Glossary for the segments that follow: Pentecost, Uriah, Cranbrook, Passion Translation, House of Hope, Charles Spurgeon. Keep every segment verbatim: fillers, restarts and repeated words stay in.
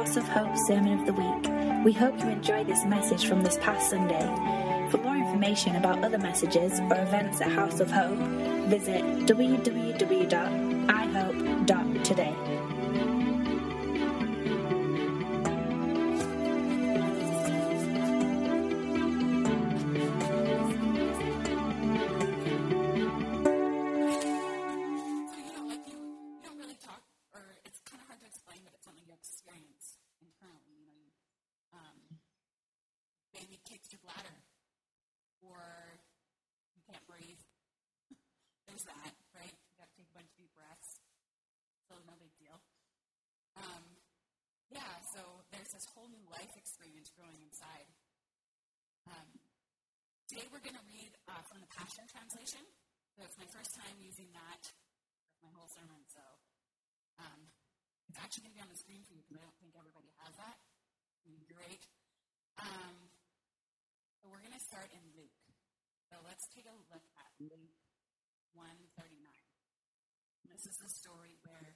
House of Hope Sermon of the Week. We hope you enjoy this message from this past Sunday. For more information about other messages or events at House of Hope, visit w w w dot i hope dot today. Today we're going to read uh, from the Passion Translation. So it's my first time using that for my whole sermon. So um, it's actually going to be on the screen for you because I don't think everybody has that. It'll be great. Um, so we're going to start in Luke. So let's take a look at Luke one thirty-nine. This is the story where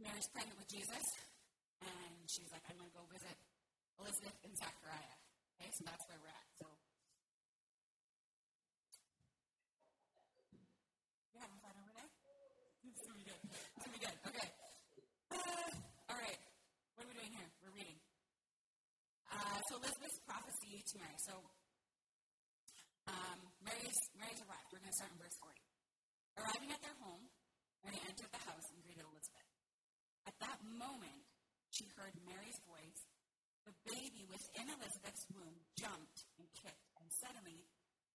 Mary's pregnant with Jesus, and she's like, I'm going to go visit Elizabeth and Zachariah. Okay, so that's where we're at. So So Elizabeth's prophecy to Mary. So um, Mary's, Mary's arrived. We're going to start in verse forty. Arriving at their home, Mary entered the house and greeted Elizabeth. At that moment, she heard Mary's voice. The baby within Elizabeth's womb jumped and kicked, and suddenly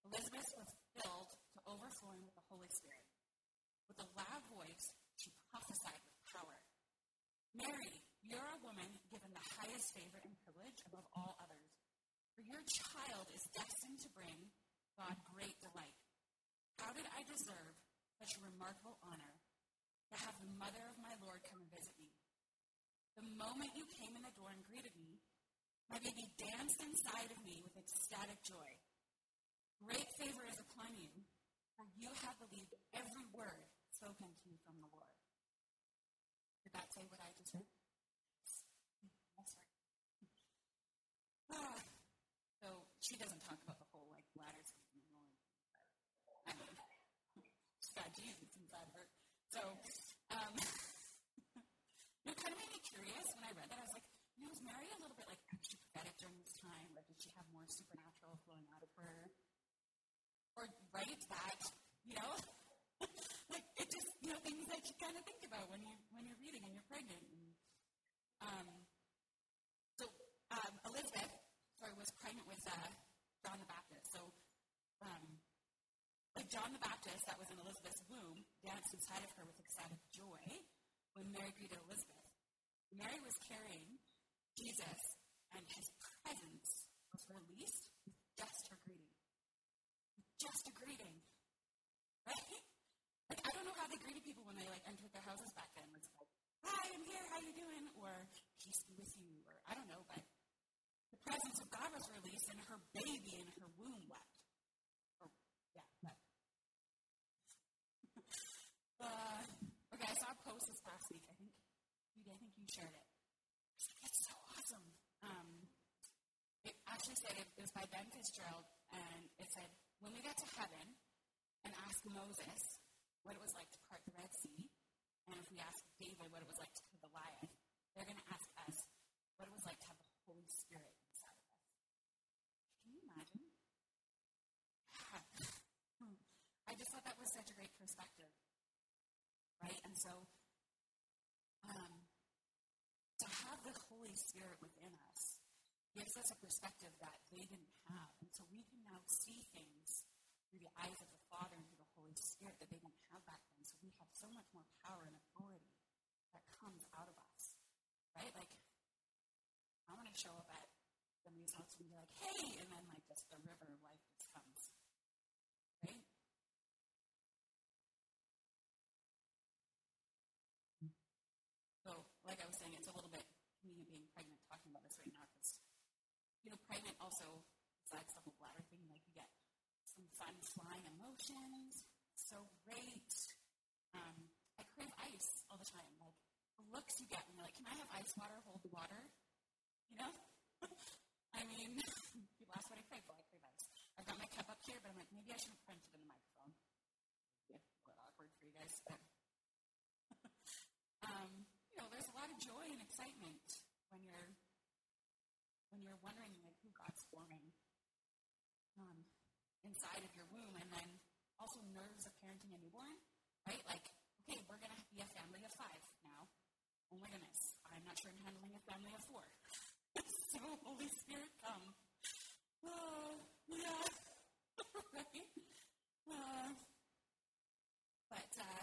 Elizabeth was filled to overflowing with the Holy Spirit. With a loud voice, she prophesied with power. Mary, you're a woman given the highest favor and privilege above all others, for your child is destined to bring God great delight. How did I deserve such remarkable honor to have the mother of my Lord come and visit me? The moment you came in the door and greeted me, my baby danced inside of me with ecstatic joy. Great favor is upon you, for you have believed every word spoken to you from the Lord. Did that say what I just read? Ah, so she doesn't talk about the whole, like, bladder system. I mean, she's got Jesus inside her. So, um, it kind of made me curious when I read that. I was like, you know, is Mary a little bit, like, extra prophetic during this time? Like, did she have more supernatural flowing out of her? Or, right, that, you know? Like, it just, you know, things that you kind of think about when, you, when you're reading and you're pregnant. And, um, so, um, Elizabeth was pregnant with uh, John the Baptist. So, um, like John the Baptist that was in Elizabeth's womb danced inside of her with ecstatic joy when Mary greeted Elizabeth. Mary was carrying Jesus, and his presence was released with just her greeting. Just a greeting. Right? Like, I don't know how they greeted people when they, like, entered their houses back then. It's like, hi, I'm here, how you doing? Or, peace be with you. Or, I don't know, but the presence of God was released, and her baby in her womb wept. Or, yeah, wept. uh, okay, I saw a post this past week. I think you I think you shared it. It's so awesome. Um, it actually said, it, it was by Ben Fitzgerald, and it said, when we got to heaven and asked Moses what it was like to part the Red Sea, and if we asked David what it was like to kill Goliath, they're going to ask us what it was like to have the Holy Spirit. I just thought that was such a great perspective, right? And so, um, to have the Holy Spirit within us gives us a perspective that they didn't have. And so we can now see things through the eyes of the Father and through the Holy Spirit that they didn't have back then. So we have so much more power and authority that comes out of us, right? Like, I want to show up at somebody's house and be like, hey, and then, like, just the river of life just comes. Like I was saying, it's a little bit me being pregnant talking about this right now because, you know, pregnant also, besides the whole bladder thing, like you get some fun flying emotions. So great. Um, I crave ice all the time. Like the looks you get when you're like, can I have ice water? excitement when you're when you're wondering like who God's forming um, inside of your womb, and then also nerves of parenting a newborn, right? Like, okay, we're gonna be a family of five now. Oh my goodness, I'm not sure I'm handling a family of four. So Holy Spirit, come. Oh, yeah, right? Uh, but uh,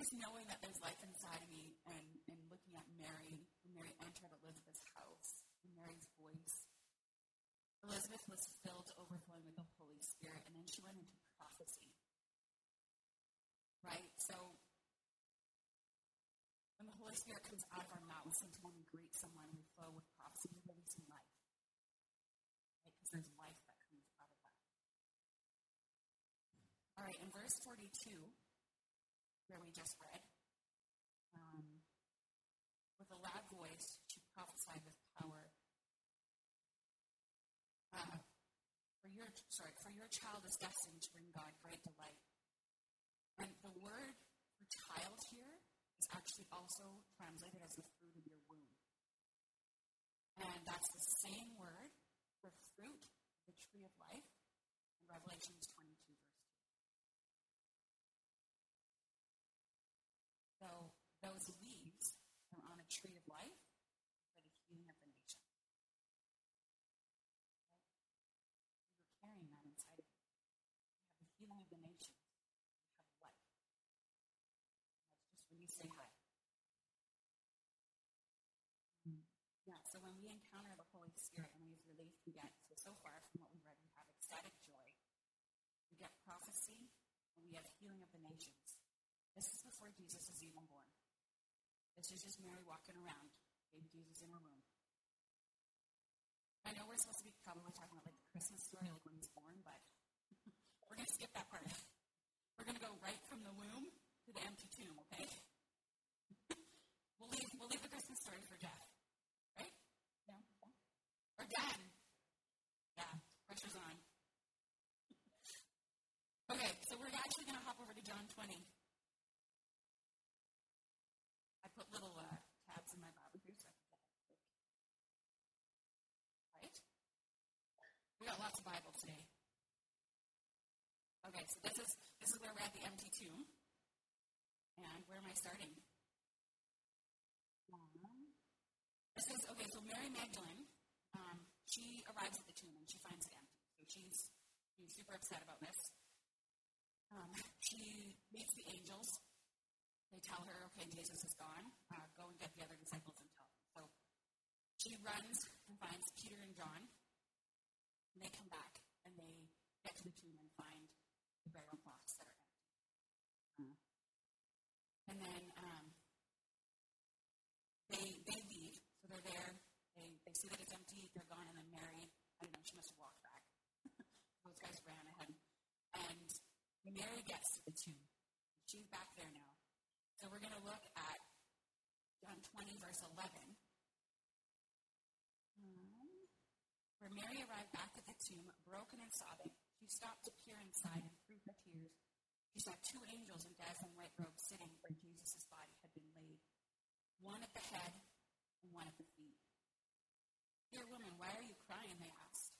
just knowing that there's life inside of me, and, and looking at Mary, when Mary entered Elizabeth's house, and Mary's voice, Elizabeth was filled to overflowing with the Holy Spirit, and then she went into prophecy. Right? So when the Holy Spirit comes out of our mouths, and when we greet someone, we flow with prophecy, we release in life. There's life that comes out of that. All right, in verse forty-two, where we just read, um, with a loud voice, she prophesied with power. Uh, for your sorry, for your child is destined to bring God great delight. And the word for child here is actually also translated as the fruit of your womb. And that's the same word. The fruit of the tree of life in Revelations twenty-two, verse two. So those leaves are on a tree of life for the healing of the nation. Right? You're carrying that inside of you. You have the healing of the nation. You have life. And that's just when you say hi. Mm-hmm. Yeah, so when we encounter the Holy Spirit and we've released, we get, so, so far from what we've read, we have ecstatic joy. We get prophecy, and we have healing of the nations. This is before Jesus is even born. This is just Mary walking around, baby Jesus in her womb. I know we're supposed to be probably talking about like the Christmas story, like when he's born, but we're going to skip that part. We're going to go right from the womb to the empty tomb, okay? we'll, leave, we'll leave the Christmas story for Jeff. We're done. Yeah, pressure's on. Okay, so we're actually going to hop over to John twenty. I put little uh, tabs in my Bible here so I can get it quick. Right? We got lots of Bible today. Okay, so this is this is where we're at the empty tomb. And where am I starting? This is okay. So Mary Magdalene. Um, she arrives at the tomb and she finds it empty. So she's, she's super upset about this. Um, she meets the angels. They tell her, okay, Jesus is gone. Uh, go and get the other disciples and tell them. So she runs and finds Peter and John. And they come back and they get to the tomb and find the burial cloths that are empty. Uh, and then um, they, they leave. So they're there. They, they see that it's empty, they're gone, and then Mary, I don't know, she must have walked back. Those guys ran ahead. And Mary gets to the tomb. She's back there now. So we're going to look at John twenty, verse eleven, where Mary arrived back at the tomb, broken and sobbing. She stopped to peer inside and through her tears, she saw two angels in dazzling white robes sitting where Jesus' body had been laid, one at the head and one at the feet. Dear woman, why are you crying? They asked.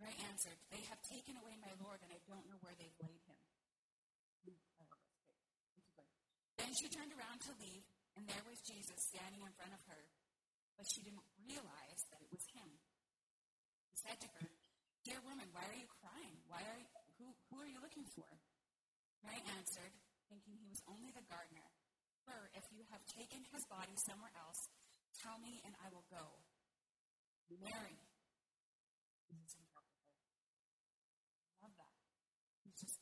Mary answered, they have taken away my Lord, and I don't know where they've laid him. Then she turned around to leave, and there was Jesus standing in front of her, but she didn't realize that it was him. He said to her, dear woman, why are you crying? Why are you, who, who are you looking for? Mary answered, thinking he was only the gardener. Sir, if you have taken his body somewhere else, tell me, and I will go. Mary. Jesus interrupted her. I love that. It's just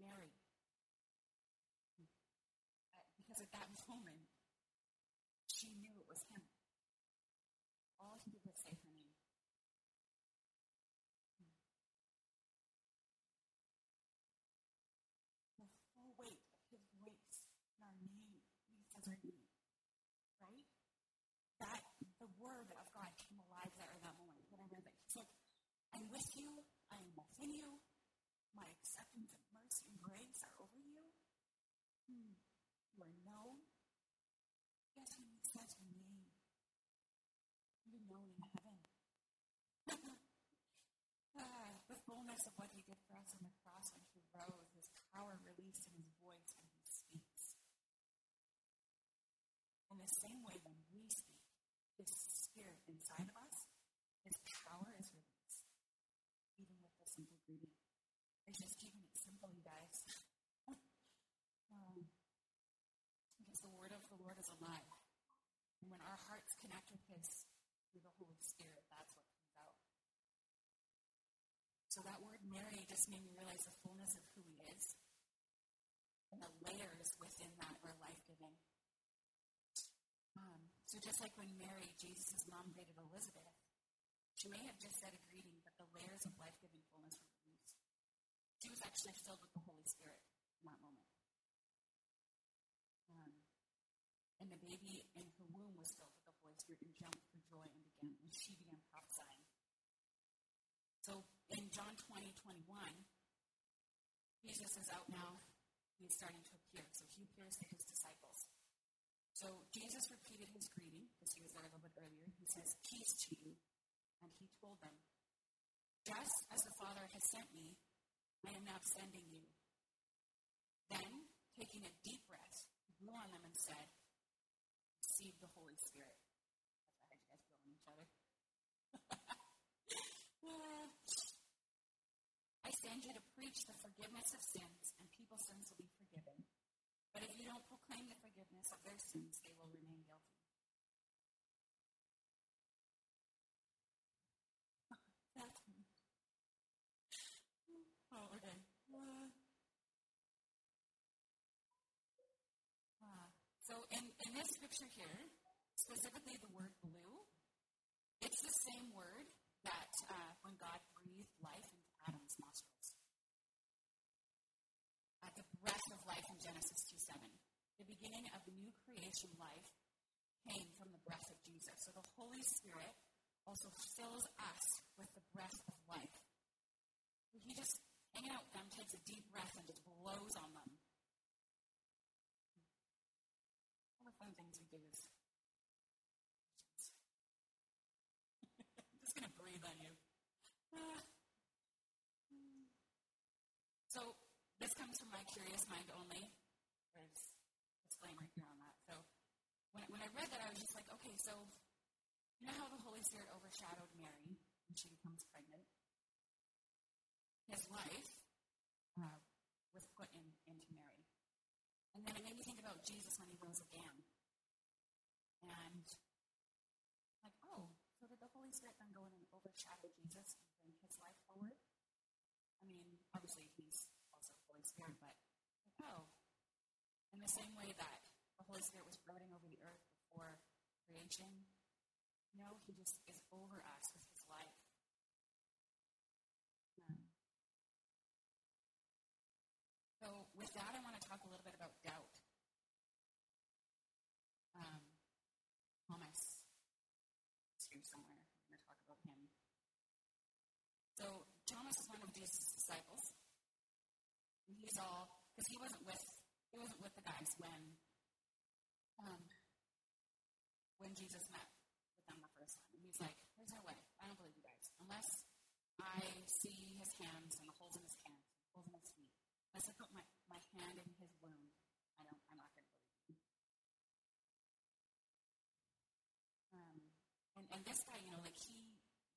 Mary. Because at that moment, she knew it was him. All he did was say her name. The full weight of his voice in our name, he says our name. Right? That the word of God came alive there in that moment. When I read that, he's like, I'm with you, I am within you, my acceptance of mercy and grace are over you. Hmm. You are known. Yes, you same way when we speak, this Spirit inside of us, His power is released, even with the simple greeting. It's just keeping it simple, you guys. um, because the word of the Lord is alive. And when our hearts connect with His through the Holy Spirit, that's what comes out. So that word Mary just made me realize the fullness of who He is and the layers within that were life-giving. Um, so just like when Mary, Jesus' mom, dated Elizabeth, she may have just said a greeting, but the layers of life-giving fullness were released. She was actually filled with the Holy Spirit in that moment. Um, and the baby in her womb was filled with the Holy Spirit and jumped for joy and began, and she began prophesying. So in John twenty, twenty-one, Jesus is out now. He's starting to appear. So he appears to his disciples. So Jesus repeated his greeting, because he was there a little bit earlier. He says, "Peace to you." And he told them, "Just as the Father has sent me, I am now sending you." Then, taking a deep breath, he blew on them and said, "Receive the Holy Spirit." That's why you guys blow on each other. Well, I send you to preach the forgiveness of sins, and people's sins will be forgiven. But if you don't proclaim the forgiveness of their sins, they will remain guilty. Oh, okay. Uh, so in, in this scripture here, specifically the word blue, it's the same word that uh, when God breathed life into Adam's nostrils. At the breath of life in Genesis two seven, the beginning of the new creation life came from the breath of Jesus. So the Holy Spirit also fills us with the breath of life. He just, hanging out with them, takes a deep breath and just blows on them. All the fun things we do is I'm just going to breathe on you. So this comes from my curious mind only. There's a disclaimer here on that. So when, when I read that, I was just like, okay, so you know how the Holy Spirit overshadowed Mary when she becomes pregnant? His life uh, was put in, into Mary. And then it made me think about Jesus when he rose again. And like, oh, so did the Holy Spirit then go in and overshadow Jesus and bring his life forward? I mean, obviously, he's also the Holy Spirit, but, oh, in the same way that the Holy Spirit was brooding over the earth before creation, no, he just is over us with his life. Um, so with that, I want to talk a little bit about doubt. Um, Thomas is here somewhere. We're going to talk about him. So Thomas is one of Jesus' disciples, and he's all, because he wasn't with, he wasn't with the guys when, um, when Jesus met with them the first time, and he's like, "There's no way, I don't believe you guys, unless I see his hands and the holes in his hands, and the holes in his feet, unless I put my, my hand in his wound, I don't, I'm not going to believe you." Um, and, and this guy, you know, like he,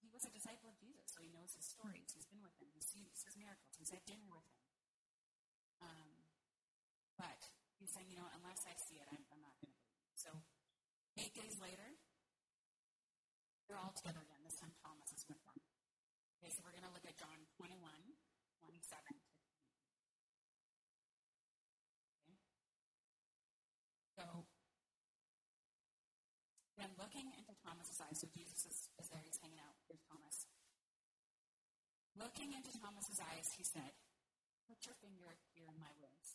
He was a disciple of Jesus, so he knows his stories. He's been with him. He's seen his miracles. He's had dinner with him. Um, but he's saying, you know, unless I see it, I'm, I'm not going to believe it. So eight days later, they're all together again. This time Thomas is with them. Okay, so we're going to look at John twenty-one, twenty-seven. Okay. So then looking into Thomas's eyes, so Jesus is, is there, he's hanging out with Thomas. Looking into Thomas's eyes, he said, "Put your finger here in my wounds.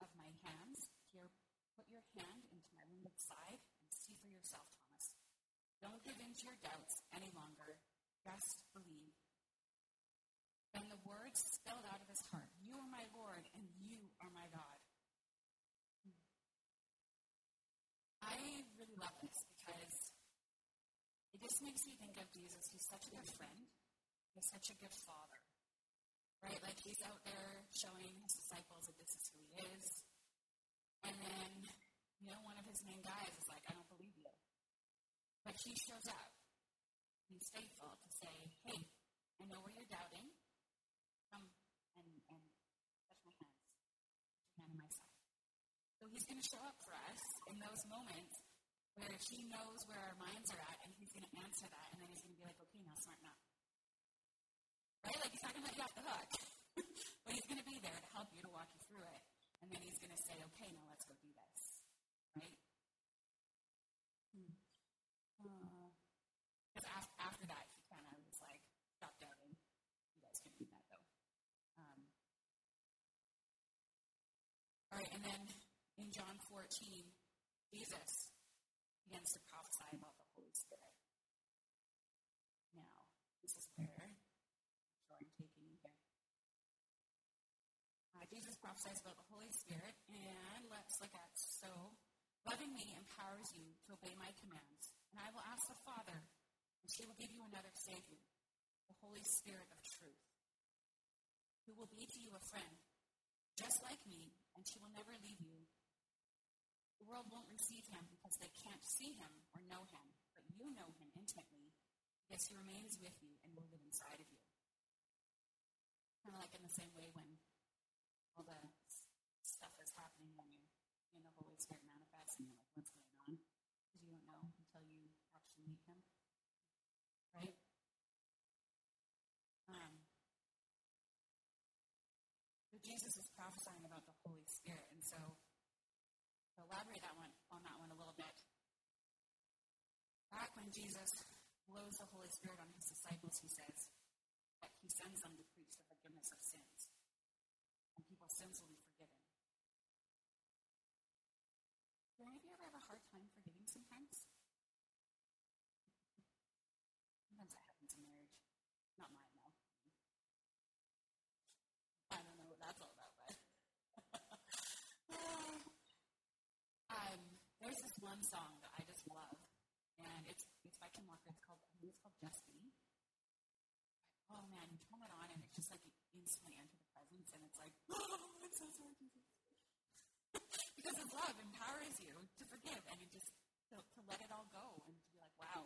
Of my hands, here, put your hand into my wounded side and see for yourself, Thomas. Don't give in to your doubts any longer. Just believe." Then the words spilled out of his heart, "You are my Lord and you are my God." I really love this because it just makes me think of Jesus. He's such a good friend. He's such a good father, right? Like, he's out there showing his disciples that this is who he is. And then, you know, one if she shows up, he's faithful to say, hey, I know where you're doubting. Come and, and touch my hands. Put your hand on my side. So he's going to show up for us in those moments where she knows where our minds are at, and he's going to answer that, and then he's going to be like, okay, now smarten up. Right? Like, he's not going to let you off the hook. But he's going to be there to help you, to walk you through it. And then he's going to say, okay, now let's go do this. Right? Because hmm. uh, after that, he kind of was like, stop doubting. You guys can do that, though. Um, all right, and then in John fourteen, Jesus begins to prophesy about the Holy Spirit. Now, this is where I'm sure I'm taking you here. Uh, Jesus prophesies about the Holy Spirit, and let's look at, so, loving me empowers you to obey my commands, and I will ask the Father, and she will give you another Savior, the Holy Spirit of truth, who will be to you a friend, just like me, and she will never leave you. The world won't receive him because they can't see him or know him, but you know him intimately because he remains with you and will live inside of you. Kind of like in the same way when all the stuff is happening when you, you know, the Holy Spirit manifests and you're like, what's going on? Because you don't know until you actually meet him. Right? Um, so Jesus is prophesying about the Holy Spirit, and so to elaborate that one, on that one a little bit. Back when Jesus blows the Holy Spirit on his disciples, he says that he sends them to preach the forgiveness of sins, and people's sins will be forgiven. Do any of you ever have a hard time forgiving sometimes? Sometimes that happens in marriage. Not mine, though. I don't know what that's all about, but... There's this one song that I just love, and it's it's by Kim Walker. It's called, I think it's called Just Me. Oh man, you turn it on, and it's just like you instantly enter the presence, and it's like, oh, I'm so sorry, Jesus. Because his love empowers you to forgive, and you just to, to let it all go, and to be like, wow,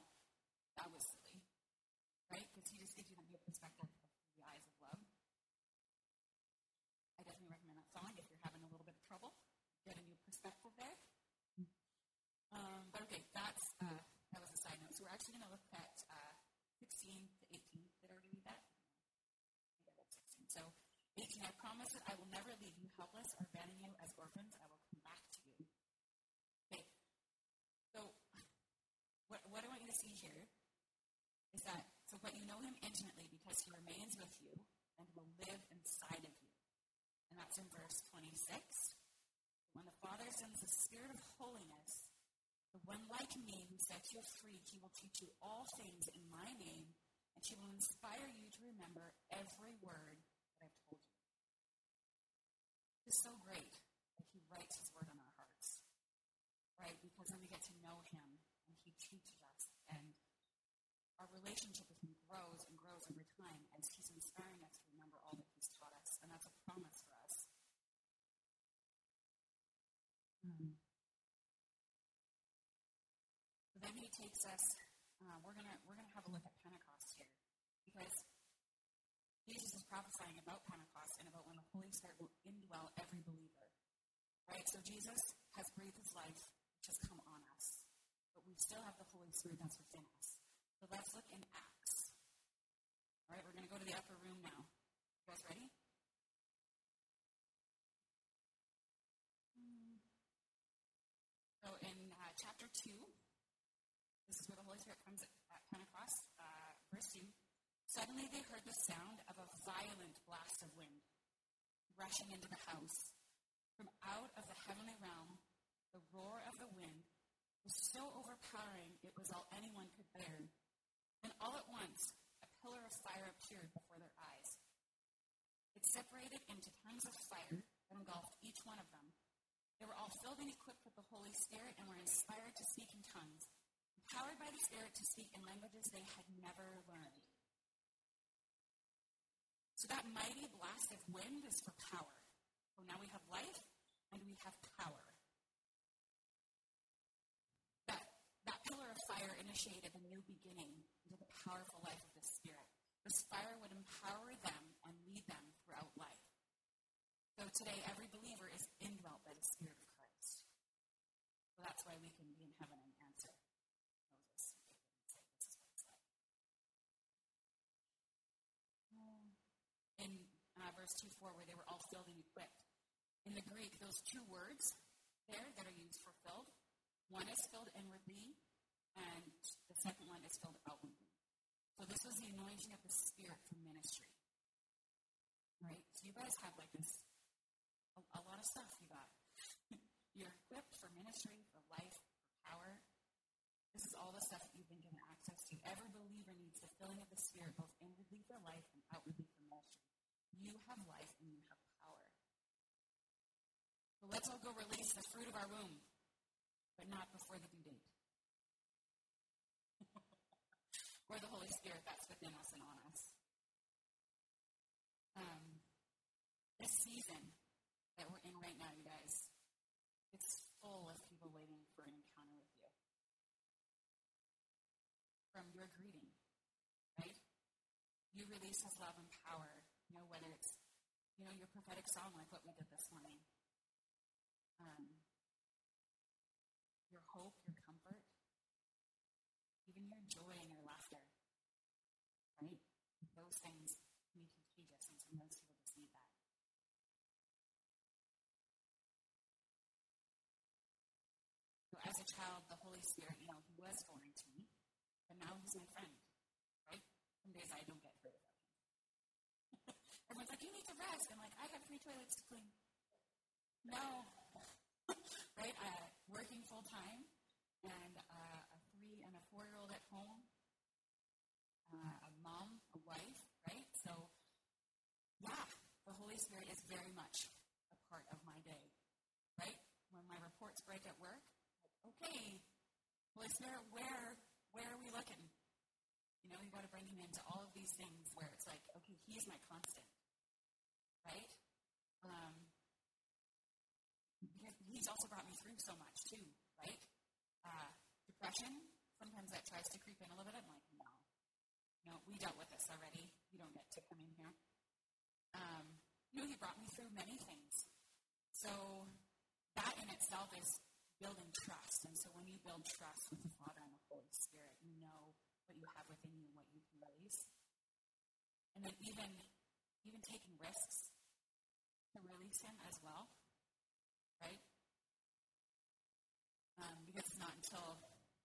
that was silly, right? Because he just gives you that new perspective through the eyes of love. I definitely recommend that song if you're having a little bit of trouble. Get a new perspective there. Um, but okay, that's, uh, that was a side note. So we're actually going to look at uh, sixteen to eighteen. Did I already read that? Yeah, that's sixteen. So eighteen, I promise that I will never leave you helpless or abandon you as orphans. I will come back to you. Okay. So what, what I want you to see here is that, so but you know him intimately because he remains with you and will live inside of you. And that's in verse twenty-six. When the Father sends the Spirit of holiness, the one like me who sets you free, he will teach you all things in my name, and she will inspire you to remember every word that I've told you. It's so great that he writes his word on our hearts, right? Because then we get to know him, and he teaches us, and our relationship with him grows and grows over time as he's inspiring us to remember all that he's taught us, and that's a promise for us. Mm-hmm. Then he takes us, uh, we're going we're gonna have a look at Pentecost here, because Jesus is prophesying about Pentecost and about when the Holy Spirit will indwell every believer, right? So Jesus has breathed his life, which has come on us, but we still have the Holy Spirit that's within us. So let's look in Acts. All right, we're going to go to the upper room now. You guys ready? So in uh, chapter two, this is where the Holy Spirit comes at Pentecost, uh, verse two. Suddenly they heard the sound of a violent blast of wind rushing into the house. From out of the heavenly realm, the roar of the wind was so overpowering it was all anyone could bear. And all at once, a pillar of fire appeared before their eyes. It separated into tongues of fire that engulfed each one of them. They were all filled and equipped with the Holy Spirit and were inspired to speak in tongues, empowered by the Spirit to speak in languages they had never learned. So that mighty blast of wind is for power. So now we have life, and we have power. That, that pillar of fire in initiated a new beginning into the powerful life of the Spirit. This fire would empower them and lead them throughout life. So today, every believer is indwelt by the Spirit of Christ. So that's why we can be in heaven and answer Moses. This is what it's like. In uh, verse two four, where they were all filled and equipped, in the Greek, those two words there that are used for filled, one is filled inwardly, and the second one is filled outwardly. So this was the anointing of the Spirit for ministry. Right? So you guys have like this, a, a lot of stuff you got. You're equipped for ministry, for life, for power. This is all the stuff that you've been given access to. Every believer needs the filling of the Spirit, both inwardly for life and outwardly for ministry. You have life and you have power. So let's all go release the fruit of our womb, but not before the due date. Or the Holy Spirit that's within us and on us. Um, this season that we're in right now, you guys, it's full of people waiting for an encounter with you. From your greeting, right? You release His love and power, you know, whether it's, you know, your prophetic song like what we did this morning. Um, your hope, your comfort, even your joy and your laughter, right? Those things can be contagious, and sometimes people just need that. So as a child, the Holy Spirit, you know, He was foreign to me, but now He's my friend, right? Some days I don't get rid of Him. Everyone's like, you need to rest. I'm like, I have three toilets to clean. No. Right? Uh, working full time, and uh, a three and a four-year-old at home, uh, a mom, a wife, right? So, yeah, the Holy Spirit is very much a part of my day, right? When my reports break at work, like, okay, Holy Spirit, where, where are we looking? You know, you've got to bring Him into all of these things where it's like, okay, He's my constant, right? Um, He's also brought me through so much, too, right? Uh, depression, sometimes that tries to creep in a little bit. I'm like, no. No, we dealt with this already. You don't get to come in here. Um, you know, He brought me through many things. So that in itself is building trust. And so when you build trust with the Father and the Holy Spirit, you know what you have within you and what you can release. And then even, even taking risks to release Him as well, right? Um, because it's not until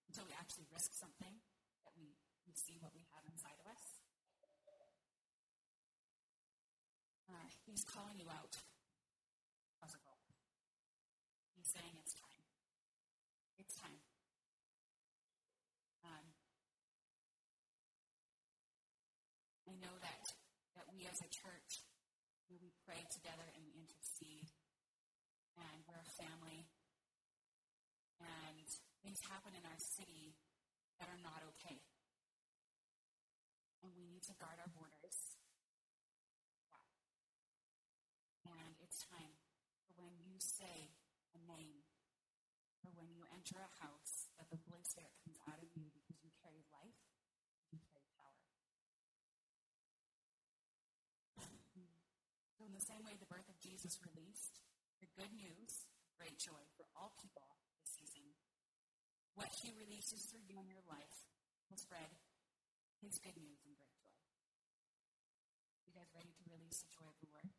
until we actually risk something that we, we see what we have inside of us. Uh, he's calling you out as a hope. He's saying it's time. It's time. Um, I know that that we as a church, you know, we pray together and we intercede, and we're a family. And things happen in our city that are not okay. And we need to guard our borders. Wow. And it's time for when you say a name, or when you enter a house, that the Holy Spirit comes out of you because you carry life, you carry power. So in the same way the birth of Jesus released the good news, great joy for all people, season. What He releases through you in your life will spread His good news and great joy. You guys ready to release the joy of the Lord?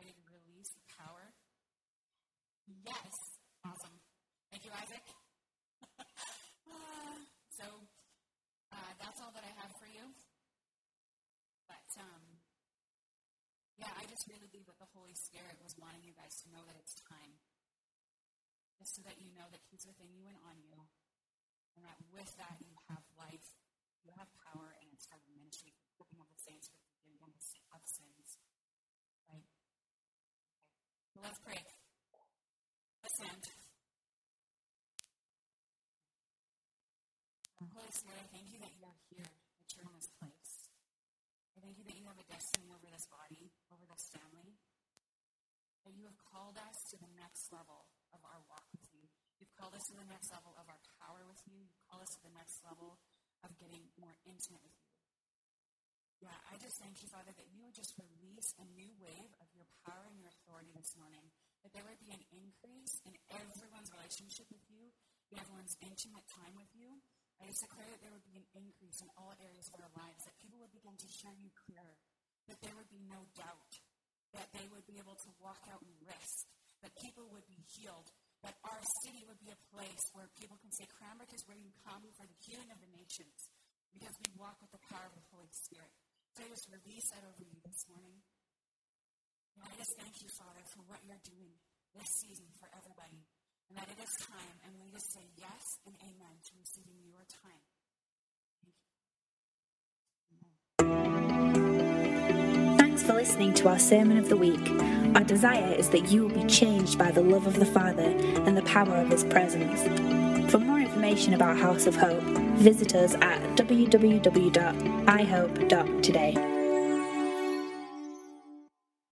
Ready to release the power? Yes! Awesome. Thank you, Isaac. uh, so, uh, that's all that I have for you. But, um, yeah, I just really believe that the Holy Spirit was wanting you guys to know that it's time. Just so that you know that He's within you and on you, and that with that you have life, you have power, and it's for the ministry, for equipping of the saints, for the forgiving of sins. Right? Okay. So let's pray. Let's end. Holy Spirit, I thank You that You are here, that You're in this place. I thank You that You have a destiny over this body, over this family, that You have called us to the next level of our walk with You. You've You've called us to the next level of our power with you. You've called us to the next level of getting more intimate with you. Yeah, I just thank you, Father, that you would just release a new wave of your power and your authority this morning, that there would be an increase in everyone's relationship with you, in everyone's intimate time with you. I just declare that there would be an increase in all areas of our lives, that people would begin to hear you clearer, that there would be no doubt, that they would be able to walk out and rest, that people would be healed, that our city would be a place where people can say, Cranbrook is where you come for the healing of the nations, because we walk with the power of the Holy Spirit. So I just release that over you this morning. And I just thank you, Father, for what you're doing this season for everybody. And that it is time, and we just say yes and amen to receiving your time. Thank you. Amen. Thanks for listening to our Sermon of the Week. Our desire is that you will be changed by the love of the Father and the power of His presence. For more information about House of Hope, visit us at w w w dot i hope dot today.